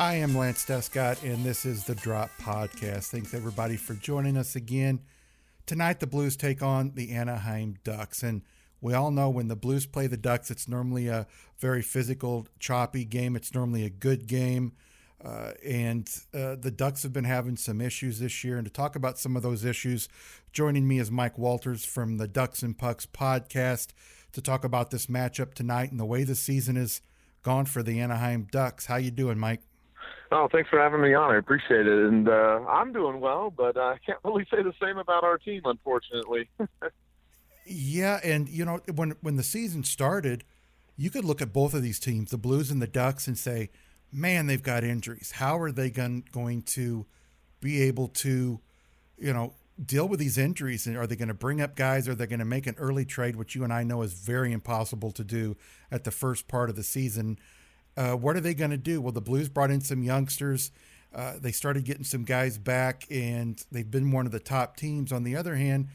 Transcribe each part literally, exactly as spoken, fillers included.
I am Lance Descott, and this is The Drop Podcast. Thanks, everybody, for joining us again. Tonight, the Blues take on the Anaheim Ducks, and we all know when the Blues play the Ducks, it's normally a very physical, choppy game. It's normally a good game, uh, and uh, the Ducks have been having some issues this year, and to talk about some of those issues, joining me is Mike Walters from the Ducks and Pucks podcast to talk about this matchup tonight and the way the season is gone for the Anaheim Ducks. How you doing, Mike? Oh, thanks for having me on. I appreciate it. And uh, I'm doing well, but I can't really say the same about our team, unfortunately. Yeah, and, you know, when when the season started, you could look at both of these teams, the Blues and the Ducks, and say, man, they've got injuries. How are they gon- going to be able to, you know, deal with these injuries? And are they going to bring up guys? Are they going to make an early trade, which you and I know is very impossible to do at the first part of the season? Uh, what are they going to do? Well, the Blues brought in some youngsters. Uh, they started getting some guys back, and they've been one of the top teams. On the other hand,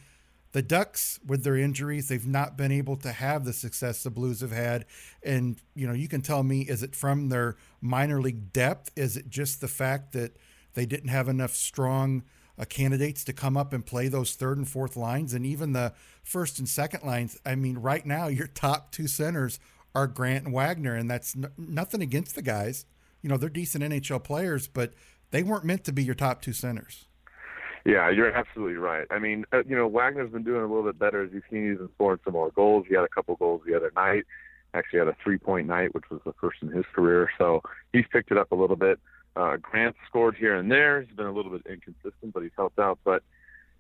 the Ducks, with their injuries, they've not been able to have the success the Blues have had. And, you know, you can tell me, is it from their minor league depth? Is it just the fact that they didn't have enough strong uh, candidates to come up and play those third and fourth lines and even the first and second lines? I mean, right now, your top two centers are Grant and Wagner, and that's n- nothing against the guys. You know, they're decent N H L players, but they weren't meant to be your top two centers. Yeah, you're absolutely right. I mean, uh, you know, Wagner's been doing a little bit better as you've seen. He's been scoring some more goals. He had a couple goals the other night. Actually had a three-point night, which was the first in his career. So he's picked it up a little bit. Uh, Grant scored here and there. He's been a little bit inconsistent, but he's helped out. But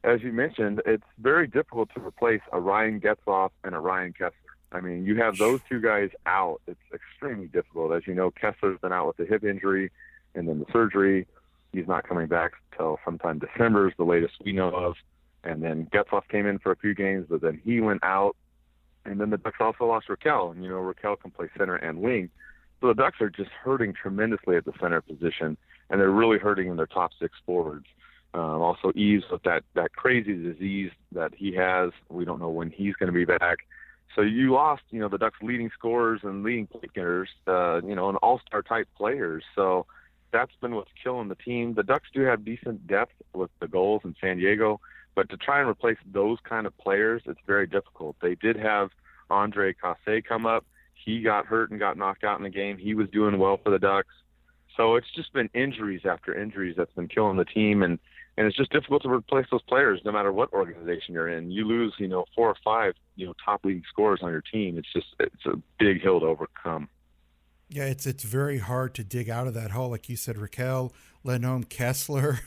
as you mentioned, it's very difficult to replace a Ryan Getzlaf and a Ryan Kesler. I mean, you have those two guys out. It's extremely difficult. As you know, Kessler's been out with the hip injury and then the surgery. He's not coming back until sometime December is the latest we know of. And then Getzlaf came in for a few games, but then he went out. And then the Ducks also lost Rakell. And, you know, Rakell can play center and wing. So the Ducks are just hurting tremendously at the center position, and they're really hurting in their top six forwards. Um, also, Eaves with that, that crazy disease that he has. We don't know when he's going to be back. So you lost, you know, the Ducks' leading scorers and leading point getters, uh, you know, and all-star type players. So that's been what's killing the team. The Ducks do have decent depth with the goals in San Diego, but to try and replace those kind of players, it's very difficult. They did have Andre Casse come up. He got hurt and got knocked out in the game. He was doing well for the Ducks. So it's just been injuries after injuries that's been killing the team, and, and it's just difficult to replace those players no matter what organization you're in. You lose, you know, four or five, you know, top leading scorers on your team. It's just it's a big hill to overcome. Yeah, it's it's very hard to dig out of that hole. Like you said, Rakell, Lindholm, Kesler,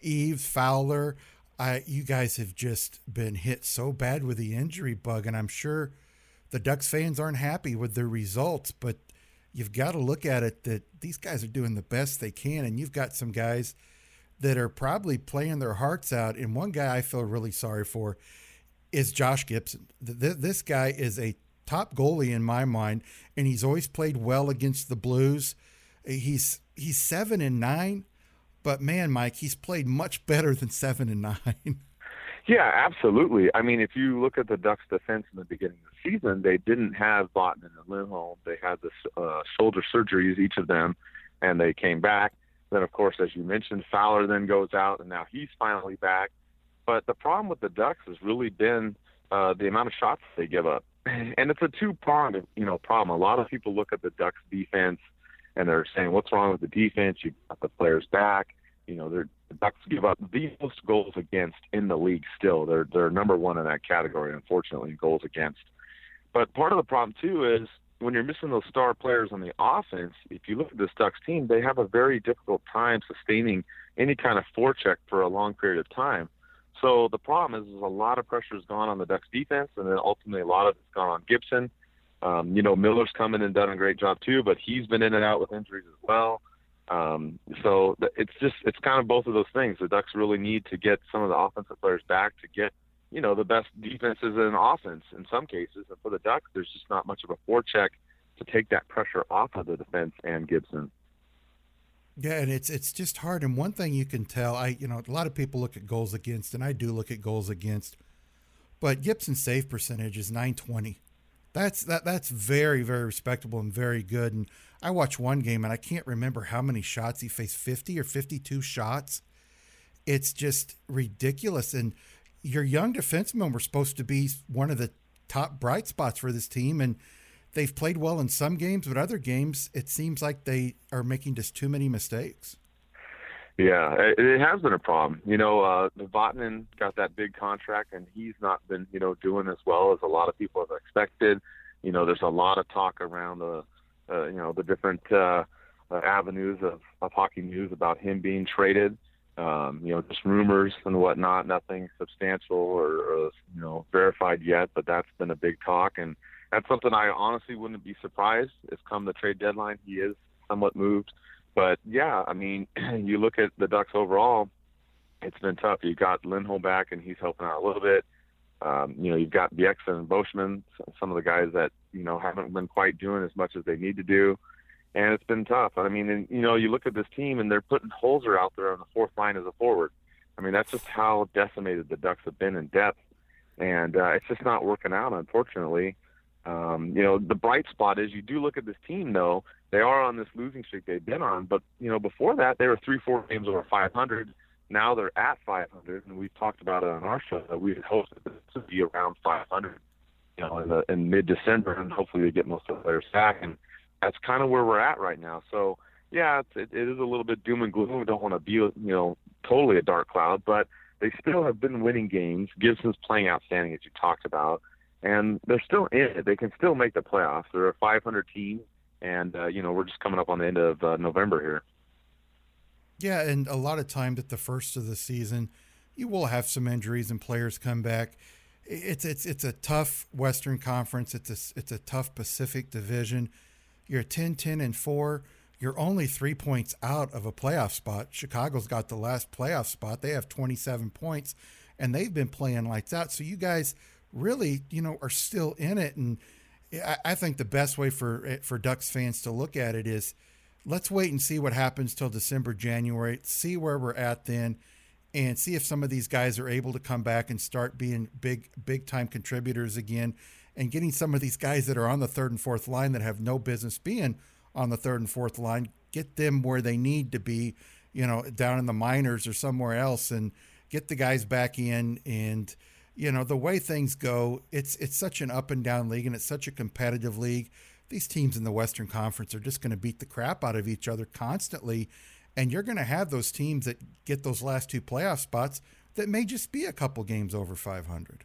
Eaves, Fowler. I, you guys have just been hit so bad with the injury bug, and I'm sure the Ducks fans aren't happy with their results, but you've got to look at it that these guys are doing the best they can, and you've got some guys that are probably playing their hearts out. And one guy I feel really sorry for is Josh Gibson. This guy is a top goalie in my mind, and he's always played well against the Blues. He's he's seven and nine, but man, Mike, he's played much better than seven and nine. Yeah, absolutely. I mean, if you look at the Ducks' defense in the beginning of the season, they didn't have Botman and Lindholm. They had the uh, shoulder surgeries, each of them, and they came back. Then, of course, as you mentioned, Fowler then goes out, and now he's finally back. But the problem with the Ducks has really been uh, the amount of shots they give up. And it's a two-pronged, you know, problem. A lot of people look at the Ducks' defense, and they're saying, what's wrong with the defense? You've got the players back. You know, they're, the Ducks give up the most goals against in the league still. They're they're number one in that category, unfortunately, in goals against. But part of the problem, too, is when you're missing those star players on the offense, if you look at this Ducks team, they have a very difficult time sustaining any kind of forecheck for a long period of time. So the problem is, is a lot of pressure has gone on the Ducks defense, and then ultimately a lot of it's gone on Gibson. Um, you know, Miller's come in and done a great job, too, but he's been in and out with injuries as well. Um, so it's just, it's kind of both of those things. The Ducks really need to get some of the offensive players back to get, you know, the best defenses and offense in some cases. And for the Ducks, there's just not much of a forecheck to take that pressure off of the defense and Gibson. Yeah, and it's it's just hard. And one thing you can tell, I you know, a lot of people look at goals against, and I do look at goals against, but Gibson's save percentage is nine twenty. That's that that's very, very respectable and very good. And I watched one game, and I can't remember how many shots he faced, fifty or fifty-two shots. It's just ridiculous. And your young defensemen were supposed to be one of the top bright spots for this team, and they've played well in some games, but other games, it seems like they are making just too many mistakes. Yeah, it has been a problem. You know, uh, Vatanen got that big contract, and he's not been, you know, doing as well as a lot of people have expected. You know, there's a lot of talk around the, uh, you know, the different uh, avenues of, of Hockey News about him being traded. Um, you know, just rumors and whatnot, nothing substantial or, or, you know, verified yet, but that's been a big talk. And that's something I honestly wouldn't be surprised if come the trade deadline, he is somewhat moved. But, yeah, I mean, you look at the Ducks overall, it's been tough. You've got Lindholm back, and he's helping out a little bit. Um, you know, you've got Bjorkstrand and Boeschman, some of the guys that, you know, haven't been quite doing as much as they need to do. And it's been tough. I mean, and, you know, you look at this team, and they're putting Holzer out there on the fourth line as a forward. I mean, that's just how decimated the Ducks have been in depth. And uh, it's just not working out, unfortunately. Um, you know, the bright spot is you do look at this team, though. They are on this losing streak they've been on. But, you know, before that, they were three, four games over five hundred. Now they're at five hundred. And we've talked about it on our show that we had hoped that this would be around five hundred, you know, in, the, in mid-December. And hopefully they get most of the players back. And that's kind of where we're at right now. So, yeah, it's, it, it is a little bit doom and gloom. We don't want to be, you know, totally a dark cloud. But they still have been winning games. Gibson's playing outstanding, as you talked about. And they're still in it. They can still make the playoffs. They're a five hundred team, and, uh, you know, we're just coming up on the end of uh, November here. Yeah, and a lot of times at the first of the season, you will have some injuries and players come back. It's it's it's a tough Western Conference. It's a, it's a tough Pacific Division. You're ten, ten, and four. You're only three points out of a playoff spot. Chicago's got the last playoff spot. They have twenty-seven points, and they've been playing lights out. So you guys – really, you know, are still in it. And I think the best way for for Ducks fans to look at it is let's wait and see what happens till December, January, see where we're at then, and see if some of these guys are able to come back and start being big, big time contributors again, and getting some of these guys that are on the third and fourth line that have no business being on the third and fourth line, get them where they need to be, you know, down in the minors or somewhere else, and get the guys back in. And you know, the way things go, it's it's such an up and down league, and it's such a competitive league. These teams in the Western Conference are just going to beat the crap out of each other constantly, and you're going to have those teams that get those last two playoff spots that may just be a couple games over five hundred.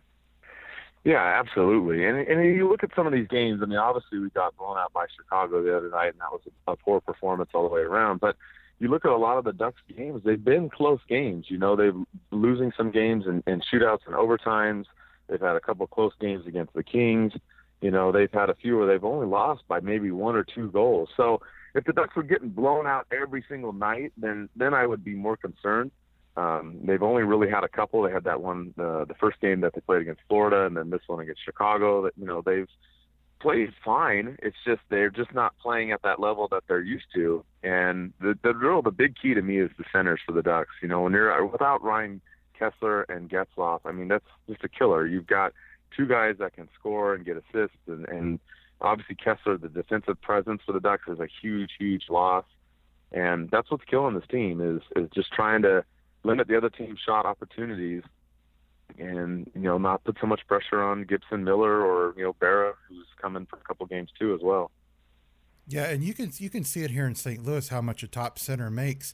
Yeah, absolutely. And and you look at some of these games. I mean, obviously we got blown out by Chicago the other night, and that was a poor performance all the way around. But you look at a lot of the Ducks games, they've been close games. You know, they're losing some games in, in shootouts and overtimes. They've had a couple of close games against the Kings. You know, they've had a few where they've only lost by maybe one or two goals. So if the Ducks were getting blown out every single night, then then I would be more concerned. Um, they've only really had a couple. They had that one, uh, the first game that they played against Florida, and then this one against Chicago. That, you know, they've played fine. It's just they're just not playing at that level that they're used to. And the the real the big key to me is the centers for the Ducks. You know, when you're without Ryan Kesler and Getzlaf, I mean, that's just a killer. You've got two guys that can score and get assists, and, and obviously Kesler, the defensive presence for the Ducks, is a huge, huge loss. And that's what's killing this team is is just trying to limit the other team's shot opportunities, and, you know, not put so much pressure on Gibson, Miller, or, you know, Berra, who's coming for a couple games too as well. Yeah, and you can you can see it here in Saint Louis how much a top center makes.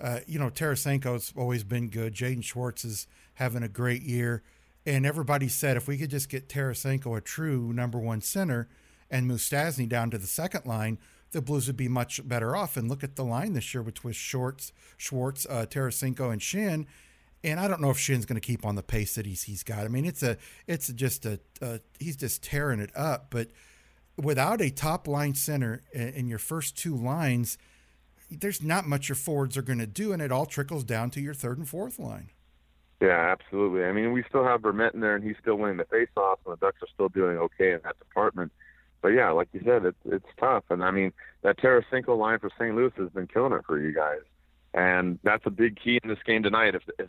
Uh, you know, Tarasenko's always been good. Jaden Schwartz is having a great year. And everybody said if we could just get Tarasenko a true number one center and Mustazny down to the second line, the Blues would be much better off. And look at the line this year between Schwartz, Schwartz uh, Tarasenko, and Shin. And I don't know if Shin's going to keep on the pace that he's he's got. I mean, it's a it's just a, a he's just tearing it up. But without a top line center in your first two lines, there's not much your forwards are going to do, and it all trickles down to your third and fourth line. Yeah, absolutely. I mean, we still have Vermette in there, and he's still winning the faceoffs, and the Ducks are still doing okay in that department. But, yeah, like you said, it's, it's tough. And, I mean, that Tarasenko line for Saint Louis has been killing it for you guys. And that's a big key in this game tonight. If, if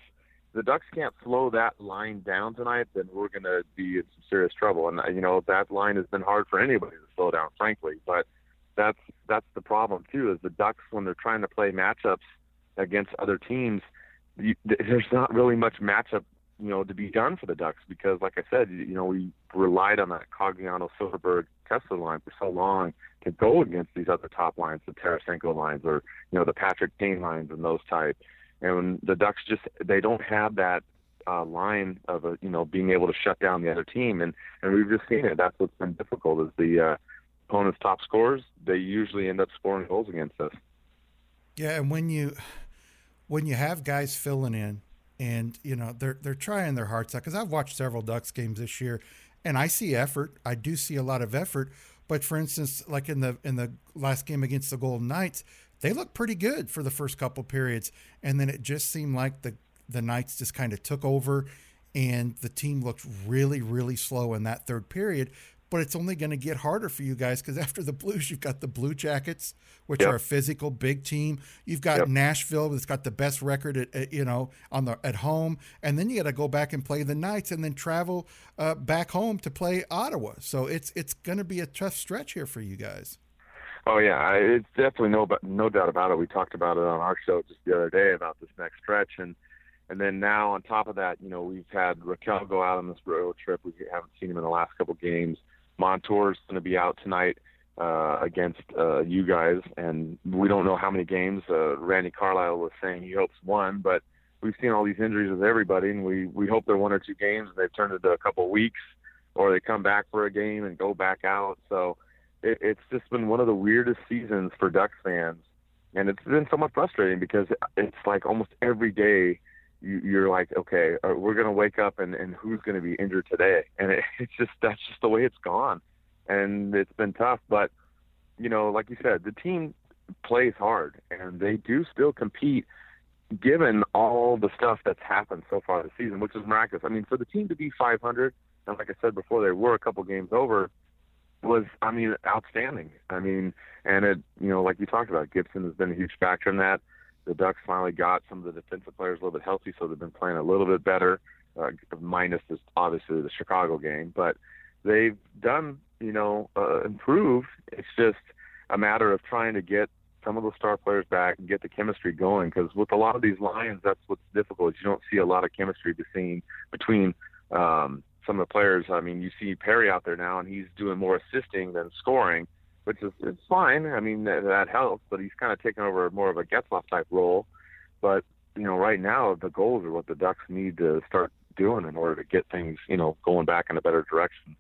the Ducks can't slow that line down tonight, then we're going to be in some serious trouble. And, you know, that line has been hard for anybody to slow down, frankly. But that's that's the problem, too, is the Ducks, when they're trying to play matchups against other teams, you, there's not really much matchup, you know, to be done for the Ducks because, like I said, you, you know, we relied on that Cogliano, Silverberg, Kesler line for so long to go against these other top lines, the Tarasenko lines or, you know, the Patrick Kane lines and those type. And the Ducks just, they don't have that uh, line of, a, you know, being able to shut down the other team. And, and we've just seen it. That's what's been difficult is the uh, opponent's top scorers, they usually end up scoring goals against us. Yeah, and when you... when you have guys filling in and, you know, they're they're trying their hearts out, because I've watched several Ducks games this year, and I see effort. I do see a lot of effort. But, for instance, like in the in the last game against the Golden Knights, they looked pretty good for the first couple periods. And then it just seemed like the, the Knights just kind of took over, and the team looked really, really slow in that third period. But it's only going to get harder for you guys because after the Blues, you've got the Blue Jackets, which yep. are a physical big team. You've got yep. Nashville, that's got the best record at, at you know on the at home, and then you got to go back and play the Knights, and then travel uh, back home to play Ottawa. So it's it's going to be a tough stretch here for you guys. Oh yeah, it's definitely no no doubt about it. We talked about it on our show just the other day about this next stretch, and. And then now on top of that, you know, we've had Rakell go out on this road trip. We haven't seen him in the last couple of games. Montour's going to be out tonight uh, against uh, you guys, and we don't know how many games. Uh, Randy Carlyle was saying he hopes one, but we've seen all these injuries with everybody, and we, we hope they're one or two games, and they've turned into a couple of weeks, or they come back for a game and go back out. So it, it's just been one of the weirdest seasons for Ducks fans, and it's been somewhat frustrating because it's like almost every day you, you're like, okay, we're going to wake up and, and who's going to be injured today? And it, it's just, that's just the way it's gone. And it's been tough, but you know, like you said, the team plays hard and they do still compete given all the stuff that's happened so far this season, which is miraculous. I mean, for the team to be five hundred, and like I said before, they were a couple games over, was, I mean, outstanding. I mean, and it, you know, like you talked about, Gibson has been a huge factor in that. The Ducks finally got some of the defensive players a little bit healthy, so they've been playing a little bit better, uh, minus this, obviously the Chicago game. But they've done, you know, uh, improved. It's just a matter of trying to get some of those star players back and get the chemistry going. Because with a lot of these lines, that's what's difficult. You don't see a lot of chemistry between between um, some of the players. I mean, you see Perry out there now, and he's doing more assisting than scoring, which is it's fine. I mean, that, that helps, but he's kind of taken over more of a Getzlaf-type role. But, you know, right now the goals are what the Ducks need to start doing in order to get things, you know, going back in a better direction.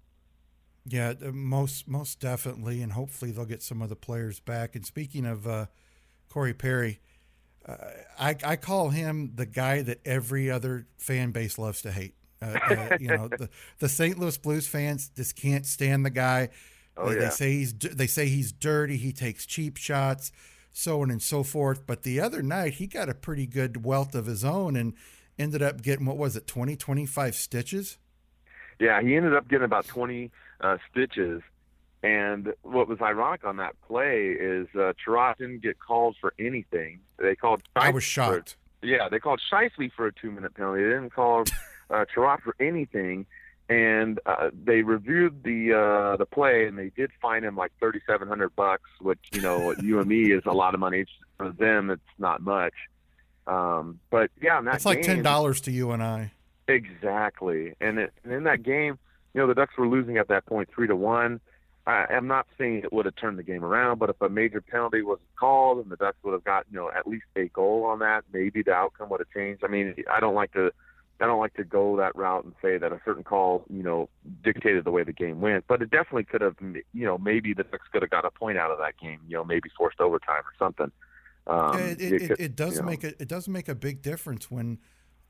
Yeah, most most definitely, and hopefully they'll get some of the players back. And speaking of uh, Corey Perry, uh, I, I call him the guy that every other fan base loves to hate. Uh, uh, you know, the, the Saint Louis Blues fans just can't stand the guy. Oh, yeah. They say he's they say he's dirty. He takes cheap shots, so on and so forth. But the other night, he got a pretty good welt of his own and ended up getting, what was it, twenty, twenty-five stitches? Yeah, he ended up getting about twenty uh, stitches. And what was ironic on that play is uh, Chirot didn't get called for anything. They called. I was shocked. For, yeah, they called Shisley for a two-minute penalty. They didn't call uh, Chirot for anything. And uh, they reviewed the uh, the play, and they did fine him like thirty-seven hundred bucks, which, you know, you and me is a lot of money. For them, it's not much. Um, but, yeah, in that it's like game, ten dollars to you and I. Exactly. And, it, and in that game, you know, the Ducks were losing at that point three to one. I, I'm not saying it would have turned the game around, but if a major penalty wasn't called and the Ducks would have got, you know, at least a goal on that, maybe the outcome would have changed. I mean, I don't like to – I don't like to go that route and say that a certain call, you know, dictated the way the game went, but it definitely could have, you know, maybe the Ducks could have got a point out of that game, you know, maybe forced overtime or something. Um, it, it, it, could, it does make a, it does make a big difference when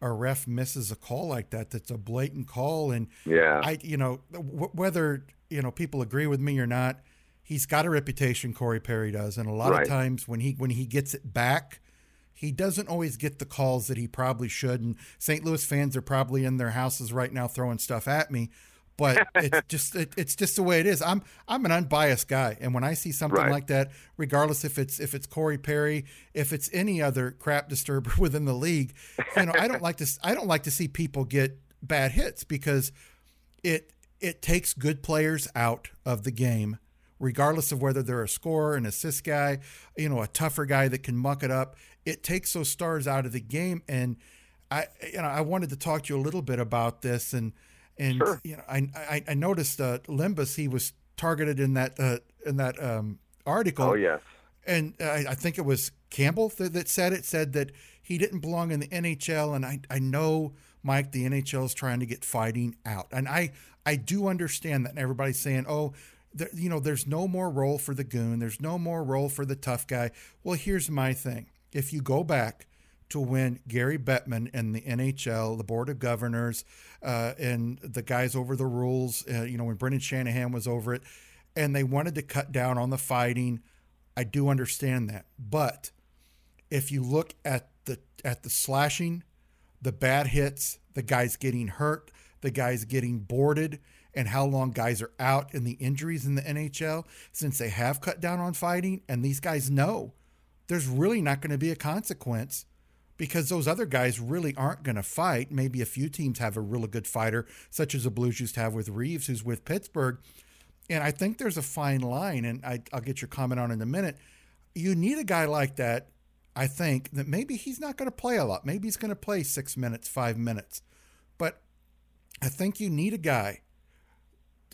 a ref misses a call like that. That's a blatant call, and yeah, I, you know, w- whether you know people agree with me or not, he's got a reputation, Corey Perry does, and a lot right. of times when he when he gets it back, he doesn't always get the calls that he probably should. And Saint Louis fans are probably in their houses right now throwing stuff at me, but it's just it, it's just the way it is. I'm I'm an unbiased guy, and when I see something right. like that, regardless if it's if it's Corey Perry, if it's any other crap disturber within the league, you know, I don't like to I don't like to see people get bad hits because it it takes good players out of the game. Regardless of whether they're a scorer, an assist guy, you know, a tougher guy that can muck it up, it takes those stars out of the game. And I, you know, I wanted to talk to you a little bit about this. And and sure. you know, I I, I noticed uh, Limbus, he was targeted in that uh, in that um, article. Oh yes, and I, I think it was Campbell th- that said it. Said that he didn't belong in the N H L. And I I know, Mike, the N H L is trying to get fighting out, and I I do understand that. And everybody's saying, oh. There, you know, there's no more role for the goon. There's no more role for the tough guy. Well, here's my thing. If you go back to when Gary Bettman and the N H L, the Board of Governors, uh, and the guys over the rules, uh, you know, when Brendan Shanahan was over it, and they wanted to cut down on the fighting, I do understand that. But if you look at the at the slashing, the bad hits, the guys getting hurt, the guys getting boarded, and how long guys are out and the injuries in the N H L, since they have cut down on fighting, and these guys know there's really not going to be a consequence because those other guys really aren't going to fight. Maybe a few teams have a really good fighter, such as the Blues used to have with Reeves, who's with Pittsburgh. And I think there's a fine line, and I, I'll get your comment on in a minute. You need a guy like that, I think, that maybe he's not going to play a lot. Maybe he's going to play six minutes, five minutes. But I think you need a guy.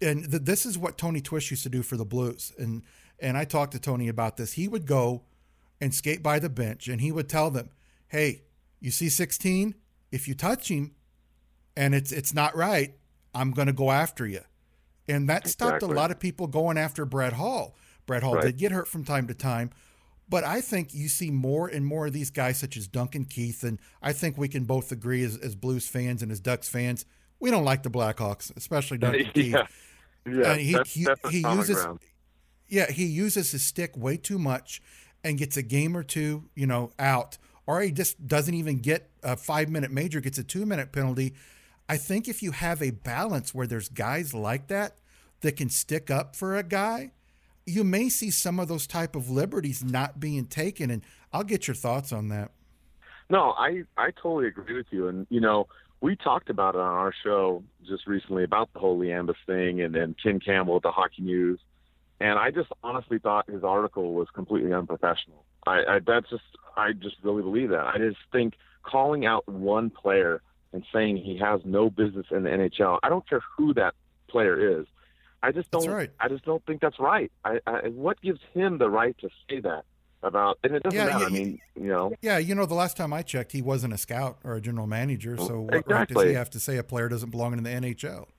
And th- this is what Tony Twist used to do for the Blues. And and I talked to Tony about this. He would go and skate by the bench, and he would tell them, hey, you see sixteen? If you touch him and it's it's not right, I'm going to go after you. And that stopped exactly. a lot of people going after Brett Hall. Brett Hall right. did get hurt from time to time. But I think you see more and more of these guys such as Duncan Keith. And I think we can both agree as, as Blues fans and as Ducks fans, we don't like the Blackhawks, especially Duncan Keith. Yeah, yeah. Uh, he, that's, he, that's he uses, ground. yeah, he uses his stick way too much, and gets a game or two, you know, out, or he just doesn't even get a five-minute major, gets a two-minute penalty. I think if you have a balance where there's guys like that that can stick up for a guy, you may see some of those type of liberties not being taken. And I'll get your thoughts on that. No, I I totally agree with you, and you know. We talked about it on our show just recently about the whole Liambus thing and then Ken Campbell at the Hockey News. And I just honestly thought his article was completely unprofessional. I, I that's just I just really believe that. I just think calling out one player and saying he has no business in the N H L, I don't care who that player is. I just don't that's right. I just don't think that's right. I, I what gives him the right to say that? About and it doesn't yeah, matter. Yeah, I mean, you know. Yeah, you know, the last time I checked, he wasn't a scout or a general manager. So what exactly. right does he have to say a player doesn't belong in the N H L?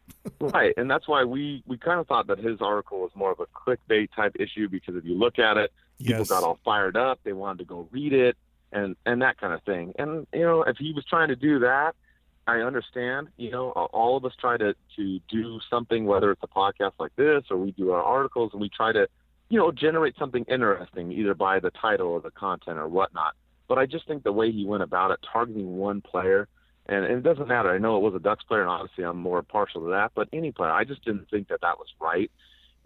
Right, and that's why we, we kind of thought that his article was more of a clickbait type issue because if you look at it, people yes. got all fired up. They wanted to go read it and, and that kind of thing. And you know, if he was trying to do that, I understand. You know, all of us try to to do something, whether it's a podcast like this or we do our articles, and we try to. You know, generate something interesting, either by the title or the content or whatnot. But I just think the way he went about it, targeting one player, and, and it doesn't matter. I know it was a Ducks player, and obviously I'm more partial to that, but any player, I just didn't think that that was right.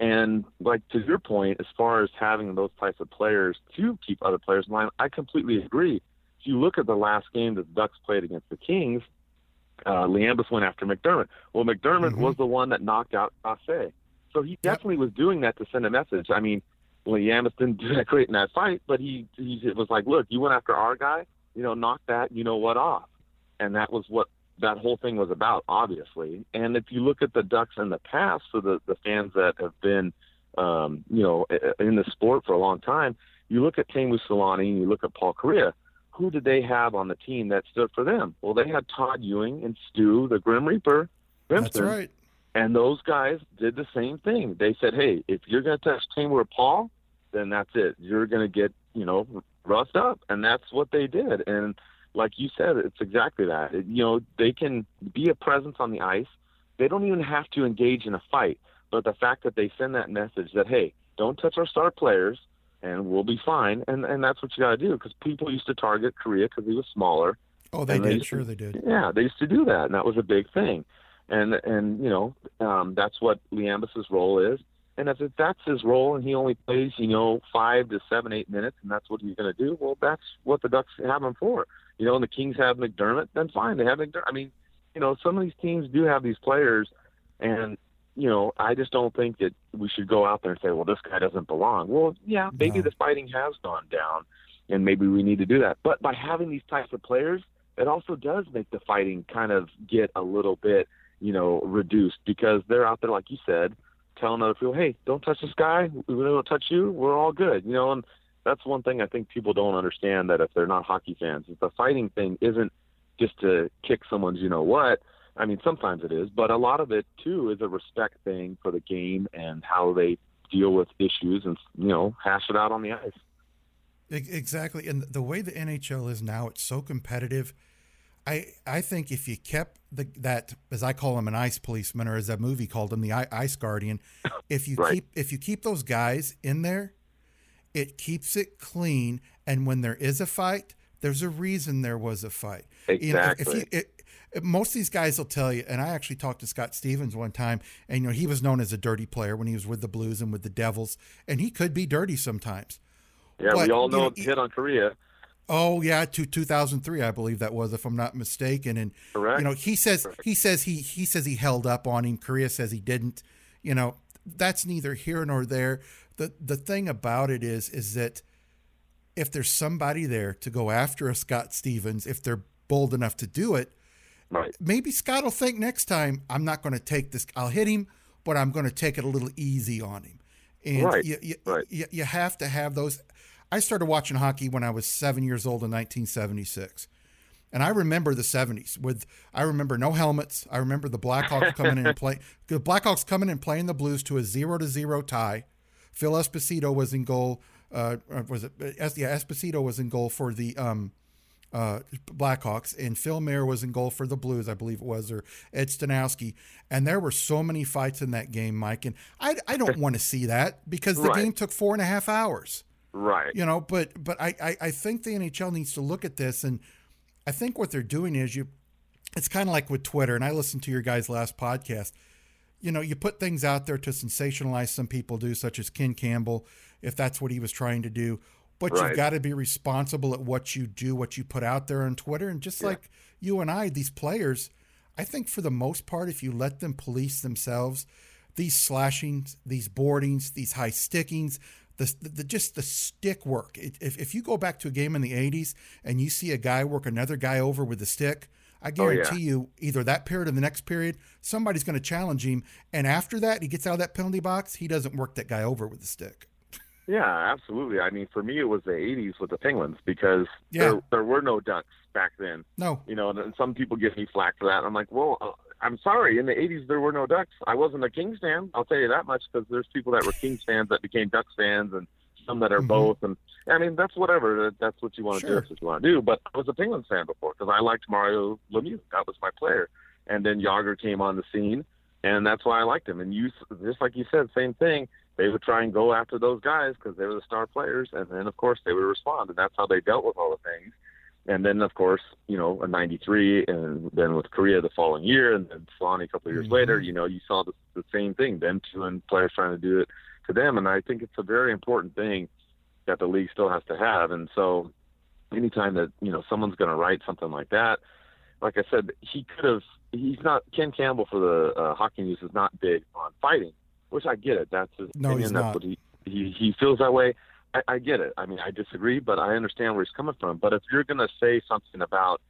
And, like, to your point, as far as having those types of players to keep other players in line, I completely agree. If you look at the last game that the Ducks played against the Kings, uh, Liambus went after McDermott. Well, McDermott mm-hmm. was the one that knocked out Cassé. So he definitely was doing that to send a message. I mean, Liambus didn't do that great in that fight, but he, he it was like, look, you went after our guy, you know, knock that, you know what, off. And that was what that whole thing was about, obviously. And if you look at the Ducks in the past, so the, the fans that have been, um, you know, in the sport for a long time, you look at Teemu Selanne and you look at Paul Kariya, who did they have on the team that stood for them? Well, they had Todd Ewing and Stu, the Grim Reaper, Grimston. That's right. And those guys did the same thing. They said, hey, if you're going to touch Teemu or Paul, then that's it. You're going to get, you know, roughed up. And that's what they did. And like you said, it's exactly that. It, you know, they can be a presence on the ice. They don't even have to engage in a fight. But the fact that they send that message that, hey, don't touch our star players, and we'll be fine. And and that's what you got to do, because people used to target Kariya because he was smaller. Oh, they did. They sure, to, they did. Yeah, they used to do that, and that was a big thing. And, and you know, um, that's what Liambas's role is. And if that's his role and he only plays, you know, five to seven, eight minutes, and that's what he's going to do, well, that's what the Ducks have him for. You know, and the Kings have McDermott, then fine, they have McDermott. I mean, you know, some of these teams do have these players, and, you know, I just don't think that we should go out there and say, well, this guy doesn't belong. Well, yeah, maybe no. The fighting has gone down, and maybe we need to do that. But by having these types of players, it also does make the fighting kind of get a little bit, you know, reduced, because they're out there, like you said, telling other people, hey, don't touch this guy. We don't touch you. We're all good. You know, and that's one thing I think people don't understand, that if they're not hockey fans, is the fighting thing isn't just to kick someone's, you know what, I mean, sometimes it is, but a lot of it too is a respect thing for the game and how they deal with issues and, you know, hash it out on the ice. Exactly. And the way the N H L is now, it's so competitive. I, I think if you kept the, that, as I call him, an ice policeman, or as that movie called him, the ice guardian, if you right. keep if you keep those guys in there, it keeps it clean. And when there is a fight, there's a reason there was a fight. Exactly. You know, if you, it, it, most of these guys will tell you, and I actually talked to Scott Stevens one time, and you know, he was known as a dirty player when he was with the Blues and with the Devils, and he could be dirty sometimes. Yeah, but, we all know, you know, the hit on Kariya. Oh yeah, to two thousand three, I believe that was, if I'm not mistaken. And correct. You know, he says correct. he says he he says he held up on him. Kariya says he didn't. You know, that's neither here nor there. the The thing about it is, is that if there's somebody there to go after a Scott Stevens, if they're bold enough to do it, right. Maybe Scott will think next time, I'm not going to take this. I'll hit him, but I'm going to take it a little easy on him. And right. you you, right. you you have to have those. I started watching hockey when I was seven years old in nineteen seventy-six. And I remember the seventies with, I remember no helmets. I remember the Blackhawks coming in and play the Blackhawks coming and playing the Blues to a zero to zero tie. Phil Esposito was in goal. Uh, was it? Yeah. Esposito was in goal for the um, uh, Blackhawks, and Phil Mayer was in goal for the Blues, I believe it was, or Ed Stanowski. And there were so many fights in that game, Mike. And I, I don't want to see that, because the right. game took four and a half hours. Right. You know, but but I, I, I think the N H L needs to look at this, and I think what they're doing is you it's kind of like with Twitter, and I listened to your guys' last podcast. You know, you put things out there to sensationalize, some people do, such as Ken Campbell, if that's what he was trying to do. But right. you've got to be responsible at what you do, what you put out there on Twitter. And just yeah. like you and I, these players, I think for the most part, if you let them police themselves, these slashings, these boardings, these high stickings, The, the just the stick work. It, if if you go back to a game in the eighties and you see a guy work another guy over with a stick, I guarantee oh, yeah. you either that period or the next period, somebody's going to challenge him. And after that, he gets out of that penalty box, he doesn't work that guy over with the stick. Yeah, absolutely. I mean, for me, it was the eighties with the Penguins, because yeah. there, there were no Ducks back then. No. You know, and some people give me flack for that. I'm like, well, uh, I'm sorry, in the eighties, there were no Ducks. I wasn't a Kings fan, I'll tell you that much, because there's people that were Kings fans that became Ducks fans, and some that are mm-hmm. both. And I mean, that's whatever. That's what you want to sure. do. That's what you want to do. But I was a Penguins fan before, because I liked Mario Lemieux. That was my player. And then Yager came on the scene, and that's why I liked him. And you, just like you said, same thing. They would try and go after those guys because they were the star players. And then, of course, they would respond. And that's how they dealt with all the things. And then, of course, you know, in ninety-three, and then with Kariya the following year, and then Selanne a couple of years mm-hmm. later, you know, you saw the, the same thing, them two and players trying to do it to them. And I think it's a very important thing that the league still has to have. And so anytime that, you know, someone's going to write something like that, like I said, he could have, he's not, Ken Campbell for the uh, Hockey News is not big on fighting, which I get it. That's his no, opinion. He's not. That's what he, he, he feels that way. I, I get it. I mean, I disagree, but I understand where he's coming from. But if you're going to say something about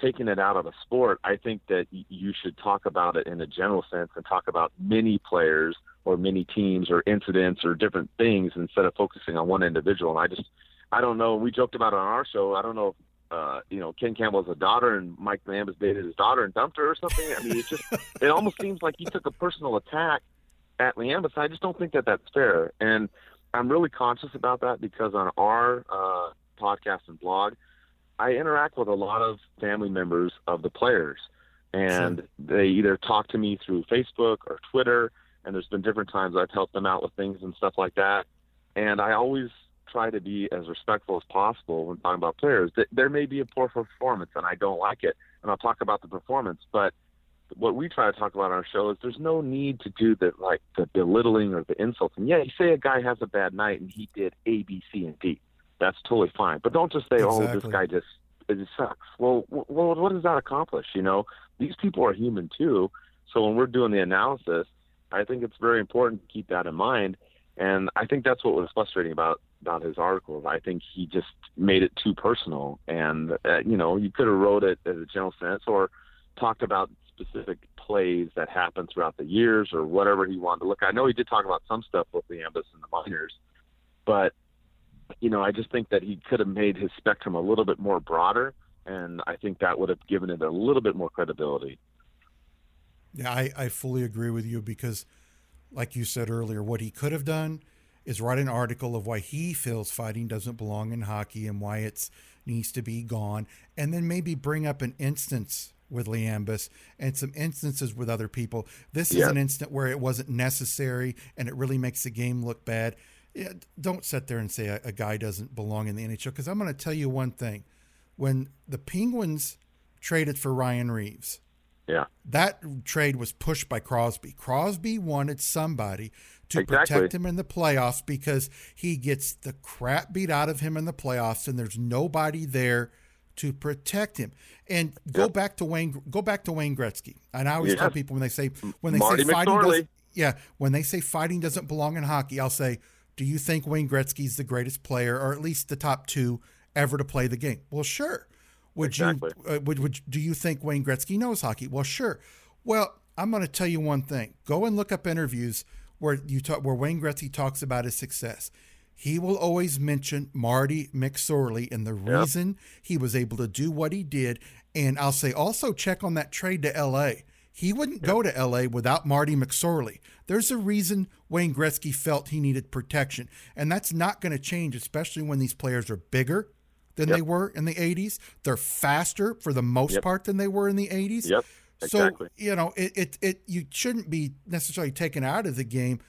taking it out of a sport, I think that y- you should talk about it in a general sense and talk about many players or many teams or incidents or different things instead of focusing on one individual. And I just, I don't know. We joked about it on our show. I don't know if, uh, you know, Ken Campbell's a daughter and Mike Lambis dated his daughter and dumped her or something. I mean, it just, it almost seems like he took a personal attack at Lambis. I just don't think that that's fair. And I'm really conscious about that, because on our uh, podcast and blog, I interact with a lot of family members of the players, and sure. they either talk to me through Facebook or Twitter, and there's been different times I've helped them out with things and stuff like that. And I always try to be as respectful as possible when talking about players. There may be a poor performance, and I don't like it, and I'll talk about the performance. But what we try to talk about on our show is there's no need to do the like the belittling or the insults. And yeah, you say a guy has a bad night and he did A, B, C, and D. That's totally fine. But don't just say, exactly. oh, this guy just it just sucks. Well, w- well, what does that accomplish? You know, these people are human too. So when we're doing the analysis, I think it's very important to keep that in mind. And I think that's what was frustrating about, about his article. I think he just made it too personal. And, uh, you know, you could have wrote it as a general sense or talked about specific plays that happened throughout the years or whatever he wanted to look at. I know he did talk about some stuff with the Ambus and the minors, but, you know, I just think that he could have made his spectrum a little bit more broader, and I think that would have given it a little bit more credibility. Yeah, I, I fully agree with you because, like you said earlier, what he could have done is write an article of why he feels fighting doesn't belong in hockey and why it needs to be gone, and then maybe bring up an instance with Liambus and some instances with other people. This yeah. is an instant where it wasn't necessary and it really makes the game look bad. Yeah, don't sit there and say a, a guy doesn't belong in the N H L, because I'm going to tell you one thing. When the Penguins traded for Ryan Reeves, yeah, that trade was pushed by Crosby. Crosby wanted somebody to exactly. protect him in the playoffs because he gets the crap beat out of him in the playoffs and there's nobody there to protect him. And go yep. back to Wayne, go back to Wayne Gretzky. And I always yeah. tell people when they say, when they Marty say fighting doesn't, yeah, when they say fighting doesn't belong in hockey, I'll say, do you think Wayne Gretzky's the greatest player or at least the top two ever to play the game? Well, sure. Would exactly. you, uh, would, would, do you think Wayne Gretzky knows hockey? Well, sure. Well, I'm going to tell you one thing. Go and look up interviews where you talk, where Wayne Gretzky talks about his success. He will always mention Marty McSorley and the yep. reason he was able to do what he did. And I'll say also check on that trade to L A. He wouldn't yep. go to L A without Marty McSorley. There's a reason Wayne Gretzky felt he needed protection. And that's not going to change, especially when these players are bigger than yep. they were in the eighties. They're faster for the most yep. part than they were in the eighties. Yep. Exactly. So, you know, it, it it you shouldn't be necessarily taken out of the game.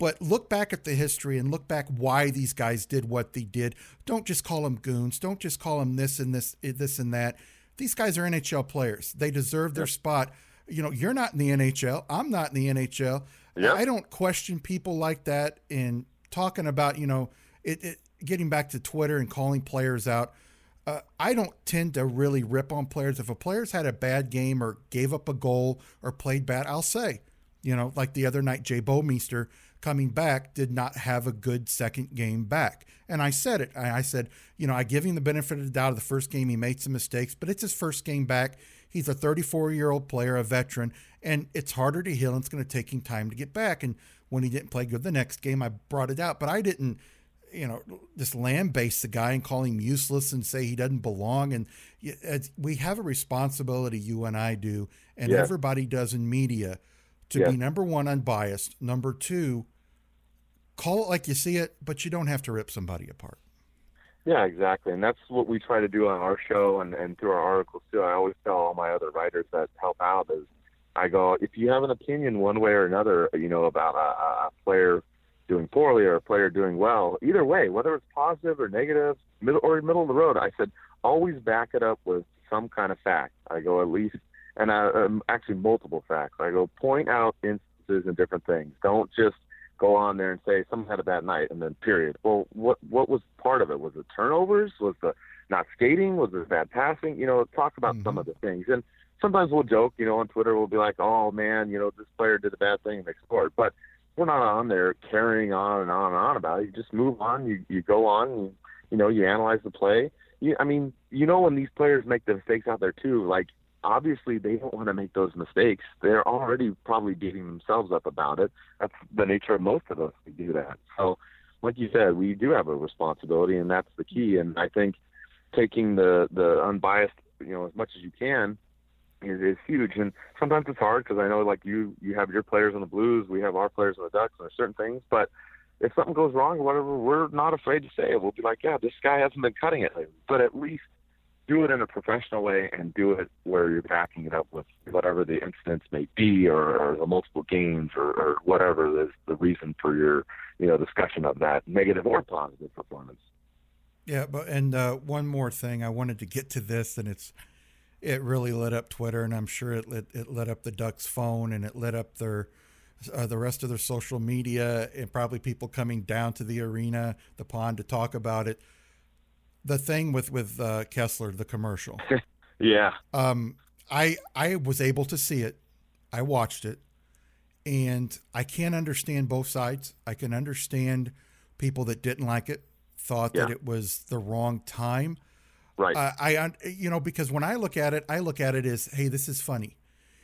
But look back at the history and look back why these guys did what they did. Don't just call them goons. Don't just call them this and this, this and that. These guys are N H L players. They deserve their yep. spot. You know, you're not in the N H L. I'm not in the N H L. Yep. I don't question people like that in talking about, you know, it, it getting back to Twitter and calling players out. Uh, I don't tend to really rip on players. If a player's had a bad game or gave up a goal or played bad, I'll say, you know, like the other night, Jay Bomeister coming back did not have a good second game back. And I said it. I said, you know, I give him the benefit of the doubt of the first game. He made some mistakes, but it's his first game back. He's a thirty-four-year-old player, a veteran, and it's harder to heal, and it's going to take him time to get back. And when he didn't play good the next game, I brought it out. But I didn't, you know, just lambaste the guy and call him useless and say he doesn't belong. And we have a responsibility, you and I do, and yeah. everybody does in media, to yeah. be, number one, unbiased. Number two, call it like you see it, but you don't have to rip somebody apart. Yeah, exactly. And that's what we try to do on our show and, and through our articles, too. I always tell all my other writers that help out is I go, if you have an opinion one way or another, you know, about a, a player doing poorly or a player doing well, either way, whether it's positive or negative middle, or middle of the road, I said, always back it up with some kind of fact. I go, at least And I, um, actually multiple facts. I go point out instances and different things. Don't just go on there and say someone had a bad night and then period. Well, what what was part of it? Was it turnovers? Was it not skating? Was it bad passing? You know, talk about mm-hmm. some of the things. And sometimes we'll joke, you know, on Twitter we'll be like, oh, man, you know, this player did a bad thing and they scored. But we're not on there carrying on and on and on about it. You just move on. You, you go on. And, you know, you analyze the play. You, I mean, you know when these players make the mistakes out there too, like, obviously, they don't want to make those mistakes. They're already probably beating themselves up about it. That's the nature of most of us to do that. So, like you said, we do have a responsibility, and that's the key. And I think taking the, the unbiased, you know, as much as you can is, is huge. And sometimes it's hard because I know, like, you, you have your players on the Blues, we have our players on the Ducks, and there's certain things. But if something goes wrong or whatever, we're not afraid to say it. We'll be like, yeah, this guy hasn't been cutting it. But at least do it in a professional way and do it where you're backing it up with whatever the incidents may be, or, or the multiple games, or, or whatever is the reason for your, you know, discussion of that negative or positive performance. Yeah. But, and uh, one more thing, I wanted to get to this, and it's, it really lit up Twitter, and I'm sure it lit, it lit up the Ducks phone, and it lit up their, uh, the rest of their social media, and probably people coming down to the arena, the pond, to talk about it. The thing with with uh, Kesler, the commercial. Yeah. Um, I I was able to see it. I watched it, and I can't understand both sides. I can understand people that didn't like it, thought yeah. that it was the wrong time. Right. Uh, I you know because when I look at it, I look at it as, hey, this is funny.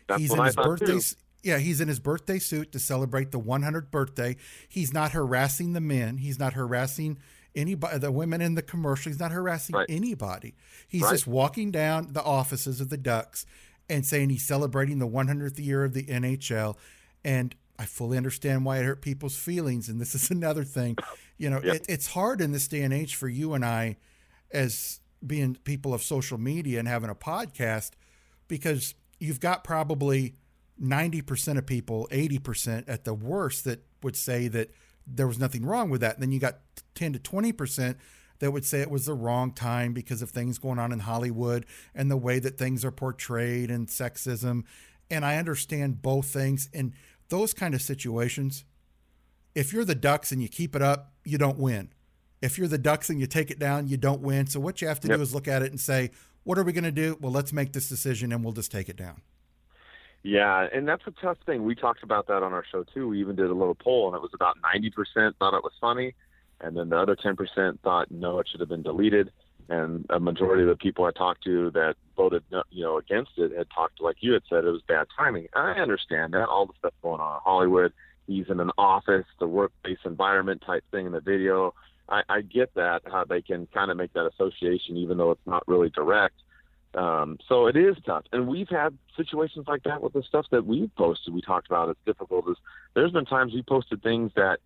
That's he's what in I his thought birthday. Too. Yeah, he's in his birthday suit to celebrate the one hundredth birthday. He's not harassing the men. He's not harassing anybody, the women in the commercial. He's not harassing right. anybody. He's right. just walking down the offices of the Ducks and saying he's celebrating the one hundredth year of the N H L. And I fully understand why it hurt people's feelings. And this is another thing, you know, yep. it, it's hard in this day and age for you and I, as being people of social media and having a podcast, because you've got probably ninety percent of people, eighty percent at the worst, that would say that there was nothing wrong with that. And then you got ten to twenty percent that would say it was the wrong time because of things going on in Hollywood and the way that things are portrayed and sexism. And I understand both things. In those kind of situations, if you're the Ducks and you keep it up, you don't win. If you're the Ducks and you take it down, you don't win. So what you have to yep. do is look at it and say, what are we going to do? Well, let's make this decision and we'll just take it down. Yeah, and that's a tough thing. We talked about that on our show, too. We even did a little poll, and it was about ninety percent thought it was funny, and then the other ten percent thought, no, it should have been deleted. And a majority of the people I talked to that voted you know, against it had talked, like you had said, it was bad timing. I understand that, all the stuff going on in Hollywood. He's in an office, the workplace environment type thing in the video. I, I get that, how they can kind of make that association, even though it's not really direct. Um, so it is tough. And we've had situations like that with the stuff that we've posted. We talked about it's difficult. Is there's been times we posted things that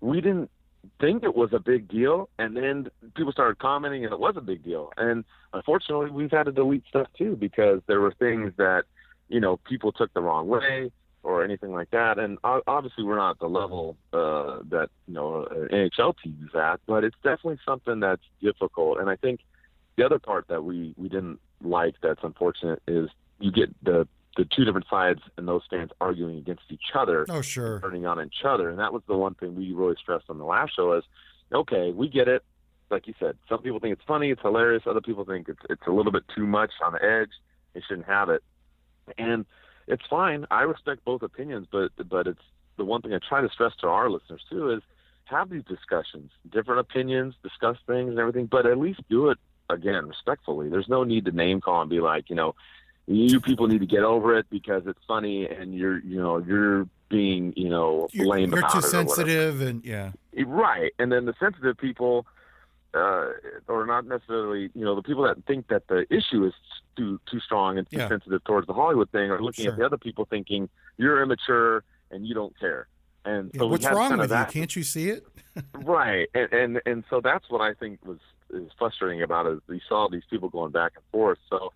we didn't think it was a big deal, and then people started commenting and it was a big deal. And unfortunately, we've had to delete stuff too, because there were things that, you know, people took the wrong way or anything like that. And obviously we're not at the level uh, that, you know, an N H L team is at, but it's definitely something that's difficult. And I think the other part that we, we didn't like, that's unfortunate, is you get the the two different sides and those fans arguing against each other. Oh, sure. Turning on each other. And that was the one thing we really stressed on the last show is, okay, we get it. Like you said, some people think it's funny, it's hilarious. Other people think it's it's a little bit too much on the edge. They shouldn't have it. And it's fine. I respect both opinions, but but it's the one thing I try to stress to our listeners too is have these discussions, different opinions, discuss things and everything, but at least do it again, respectfully. There's no need to name call and be like, you know, you people need to get over it because it's funny and you're, you know, you're being, you know, blamed you're, you're about it. You're too sensitive and yeah. Right. And then the sensitive people, uh, or not necessarily, you know, the people that think that the issue is too, too strong and too yeah. sensitive towards the Hollywood thing are looking sure. at the other people thinking you're immature and you don't care. And so yeah, what's wrong with that. You? Can't you see it? Right. And, and, and so that's what I think was, is frustrating about it. We saw these people going back and forth. So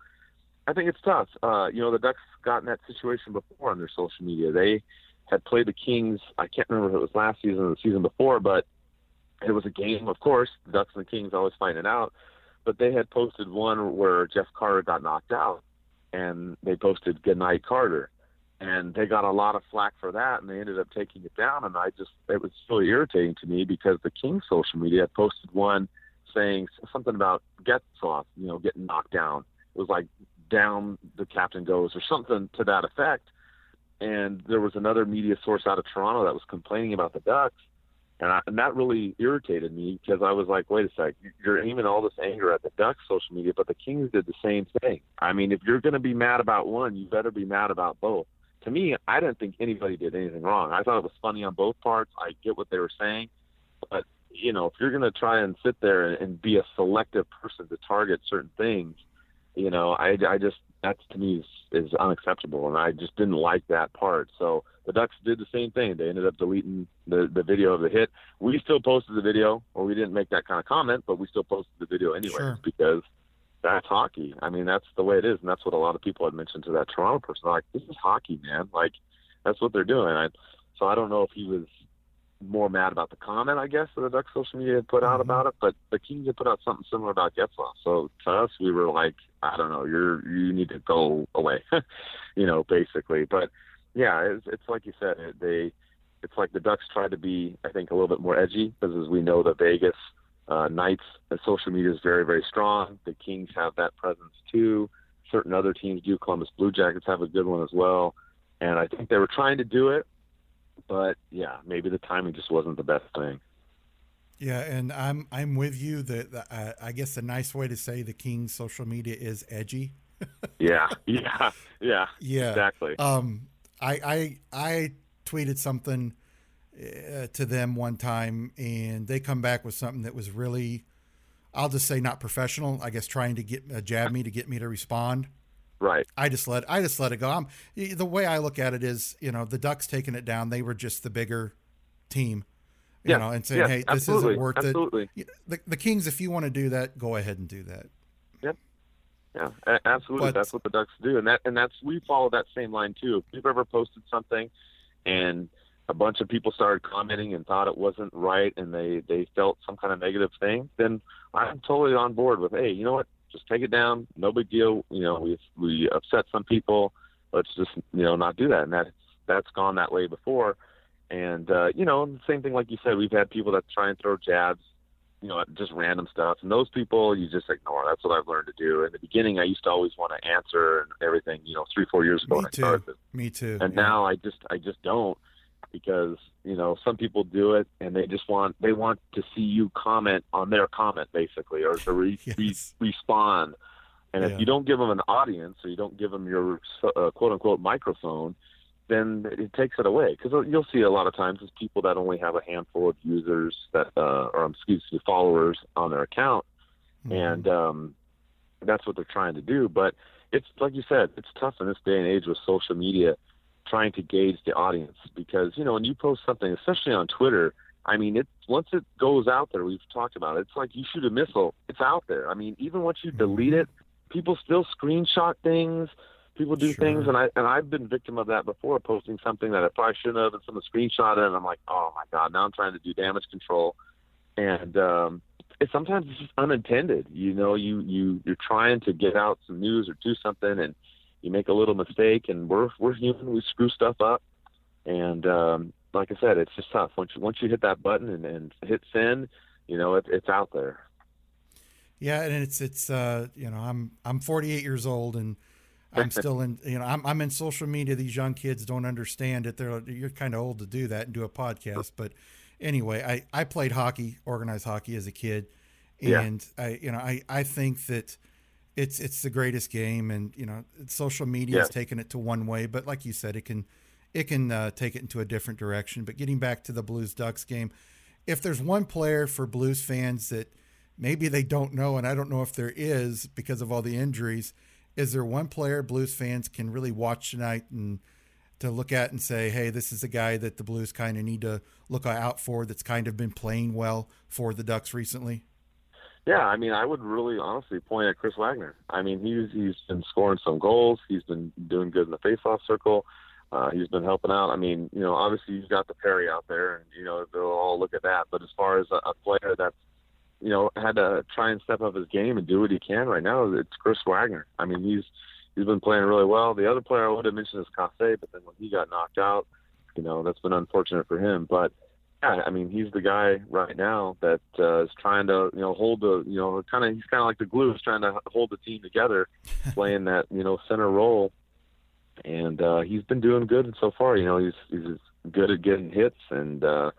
I think it's tough. Uh, you know, the Ducks got in that situation before on their social media. They had played the Kings. I can't remember if it was last season or the season before, but it was a game, of course. The Ducks and the Kings always find it out. But they had posted one where Jeff Carter got knocked out, and they posted Goodnight Carter. And they got a lot of flack for that, and they ended up taking it down. And I just, it was really irritating to me because the Kings social media had posted one saying something about Getzlaf, you know, getting knocked down. It was like down the captain goes or something to that effect. And there was another media source out of Toronto that was complaining about the Ducks. And, I, and that really irritated me because I was like, wait a sec, you're aiming all this anger at the Ducks social media, but the Kings did the same thing. I mean, if you're going to be mad about one, you better be mad about both. To me, I didn't think anybody did anything wrong. I thought it was funny on both parts. I get what they were saying, but you know, if you're going to try and sit there and be a selective person to target certain things, you know, I, I just, that to me is, is unacceptable. And I just didn't like that part. So the Ducks did the same thing. They ended up deleting the, the video of the hit. We still posted the video, or we didn't make that kind of comment, but we still posted the video anyway, sure. because that's hockey. I mean, that's the way it is, and that's what a lot of people had mentioned to that Toronto person. Like, this is hockey, man. Like, that's what they're doing. I, so I don't know if he was more mad about the comment, I guess, that the Ducks social media had put out about it, but the Kings had put out something similar about Getzlaf. So to us, we were like, I don't know, you're you need to go away, you know, basically. But yeah, it's, it's like you said, they it's like the Ducks tried to be, I think, a little bit more edgy, because as we know, the Vegas uh, Knights, the social media is very, very strong. The Kings have that presence too. Certain other teams do. Columbus Blue Jackets have a good one as well. And I think they were trying to do it. But yeah, maybe the timing just wasn't the best thing. Yeah, and I'm I'm with you that uh, I guess the nice way to say the Kings' social media is edgy. yeah, yeah, yeah, yeah, exactly. Um, I I I tweeted something uh, to them one time, and they come back with something that was really, I'll just say, not professional. I guess trying to get uh, jab me to get me to respond. Right. I just let I just let it go. I'm, the way I look at it is, you know, the Ducks taking it down, they were just the bigger team, you yeah. know, and saying, yeah, hey, this isn't worth absolutely. it. The, the Kings, if you want to do that, go ahead and do that. Yeah, yeah, absolutely. But that's what the Ducks do, and that and that's we follow that same line too. If you've ever posted something, and a bunch of people started commenting and thought it wasn't right, and they they felt some kind of negative thing, then I'm totally on board with, hey, you know what? Just take it down. No big deal. You know, we we upset some people. Let's just, you know, not do that. And that, that's gone that way before. And, uh, you know, the same thing, like you said, we've had people that try and throw jabs, you know, at just random stuff. And those people, you just ignore. That's what I've learned to do. In the beginning, I used to always want to answer and everything, you know, three, four years ago. Me when too. I started. Me too. And yeah. now I just, I just don't, because, you know, some people do it and they just want, they want to see you comment on their comment, basically, or to re- yes. re- respond. And yeah. if you don't give them an audience, or you don't give them your uh, quote unquote microphone, then it takes it away. Because you'll see a lot of times it's people that only have a handful of users that, uh, or excuse me, followers on their account. Mm-hmm. And um, that's what they're trying to do. But it's like you said, it's tough in this day and age with social media, trying to gauge the audience, because, you know, when you post something, especially on Twitter, I mean, it once it goes out there, we've talked about it, it's like you shoot a missile, it's out there. I mean, even once you delete it, people still screenshot things, people do sure. things, and I and I've been victim of that before, posting something that I probably shouldn't have, and someone screenshot it, and I'm like, oh my God, now I'm trying to do damage control. And um it sometimes it's just unintended, you know, you you you're trying to get out some news or do something, and you make a little mistake, and we're we're human. We screw stuff up, and um, like I said, it's just tough. Once you, once you hit that button and, and hit send, you know, it, it's out there. Yeah, and it's it's uh, you know, I'm I'm forty-eight years old, and I'm still in, you know, I'm I'm in social media. These young kids don't understand it. They're you're kind of old to do that and do a podcast. But anyway, I, I played hockey, organized hockey as a kid, and yeah. I you know I, I think that. It's it's the greatest game, and you know social media yeah. has taken it to one way, but like you said, it can it can uh, take it into a different direction. But getting back to the Blues Ducks game, if there's one player for Blues fans that maybe they don't know, and I don't know if there is because of all the injuries, is there one player Blues fans can really watch tonight and to look at and say, hey, this is a guy that the Blues kind of need to look out for, that's kind of been playing well for the Ducks recently? Yeah, I mean, I would really honestly point at Chris Wagner. I mean, he's he's been scoring some goals. He's been doing good in the faceoff circle. Uh, he's been helping out. I mean, you know, obviously you've got the Perry out there, and, you know, they'll all look at that. But as far as a, a player that's, you know, had to try and step up his game and do what he can right now, it's Chris Wagner. I mean, he's he's been playing really well. The other player I would have mentioned is Cassé, but then when he got knocked out, you know, that's been unfortunate for him. But yeah, I mean, he's the guy right now that uh, is trying to, you know, hold the, you know, kind of, he's kind of like the glue, is trying to hold the team together, playing that, you know, center role. And uh, he's been doing good so far. You know, he's he's good at getting hits, and uh,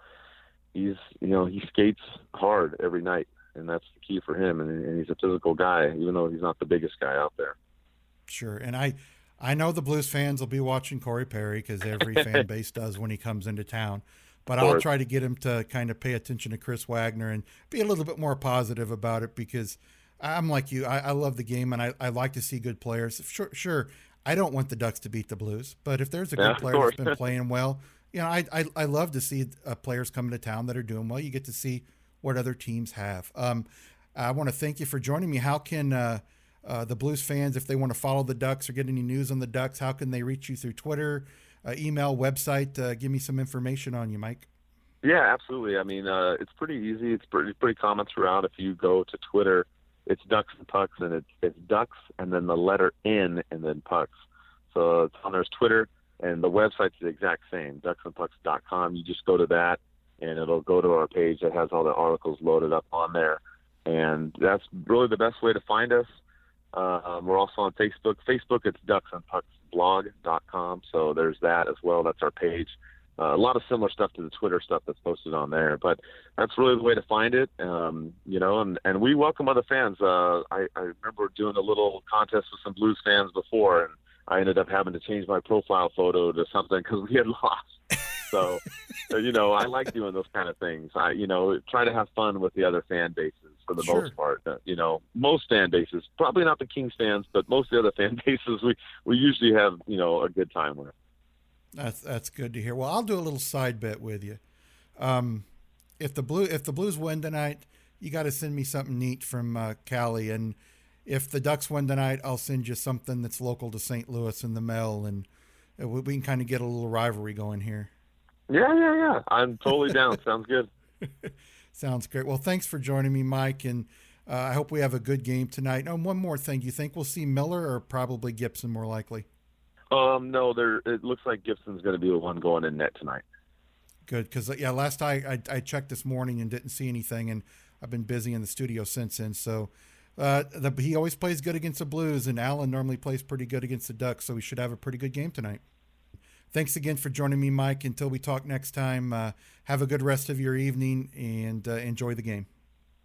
he's, you know, he skates hard every night, and that's the key for him. And, and he's a physical guy, even though he's not the biggest guy out there. Sure, and I, I know the Blues fans will be watching Corey Perry, because every fan base does when he comes into town. But I'll try to get him to kind of pay attention to Chris Wagner and be a little bit more positive about it, because I'm like you. I, I love the game, and I, I like to see good players. Sure, sure, I don't want the Ducks to beat the Blues, but if there's a good yeah, player that's been playing well, you know, I I, I love to see uh, players coming to town that are doing well. You get to see what other teams have. Um, I want to thank you for joining me. How can uh, Uh, the Blues fans, if they want to follow the Ducks or get any news on the Ducks, how can they reach you through Twitter, uh, email, website? Uh, give me some information on you, Mike. Yeah, absolutely. I mean, uh, it's pretty easy. It's pretty pretty common throughout. If you go to Twitter, it's Ducks and Pucks, and it's, it's Ducks and then the letter N and then Pucks. So it's on there's Twitter, and the website's the exact same, ducks and pucks dot com. You just go to that, and it'll go to our page that has all the articles loaded up on there. And that's really the best way to find us. Um, we're also on Facebook. Facebook, it's ducks and pucks blog dot com. So there's that as well. That's our page. Uh, a lot of similar stuff to the Twitter stuff that's posted on there, but that's really the way to find it. Um, you know, and, and we welcome other fans. Uh, I, I remember doing a little contest with some Blues fans before, and I ended up having to change my profile photo to something because we had lost. So, you know, I like doing those kind of things. I, you know, try to have fun with the other fan bases for the sure. most part. Uh, you know, most fan bases, probably not the Kings fans, but most of the other fan bases, we, we usually have, you know, a good time with. That's that's good to hear. Well, I'll do a little side bet with you. Um, if the blue if the Blues win tonight, you got to send me something neat from uh, Cali, and if the Ducks win tonight, I'll send you something that's local to Saint Louis in the mail, and we can kind of get a little rivalry going here. Yeah, yeah, yeah. I'm totally down. Sounds good. Sounds great. Well, thanks for joining me, Mike, and uh, I hope we have a good game tonight. And one more thing, you think we'll see Miller or probably Gibson more likely? Um, no, there. It looks like Gibson's going to be the one going in net tonight. Good, because yeah, last I, I I checked this morning and didn't see anything, and I've been busy in the studio since then. So, uh, the, he always plays good against the Blues, and Allen normally plays pretty good against the Ducks. So we should have a pretty good game tonight. Thanks again for joining me, Mike. Until we talk next time, uh, have a good rest of your evening and uh, enjoy the game.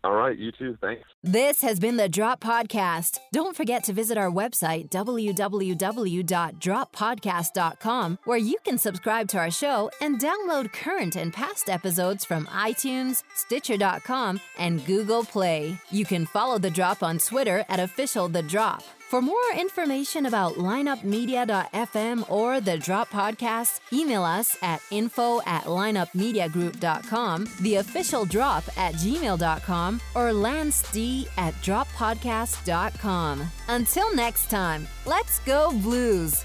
All right, you too. Thanks. This has been The Drop Podcast. Don't forget to visit our website, w w w dot drop podcast dot com, where you can subscribe to our show and download current and past episodes from iTunes, Stitcher dot com, and Google Play. You can follow The Drop on Twitter at official The Drop. For more information about lineup media dot f m or The Drop Podcast, email us at info at lineup media group dot com, the official drop at gmail dot com, or lance d at drop podcast dot com. Until next time, let's go Blues!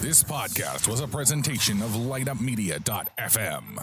This podcast was a presentation of light up media dot f m.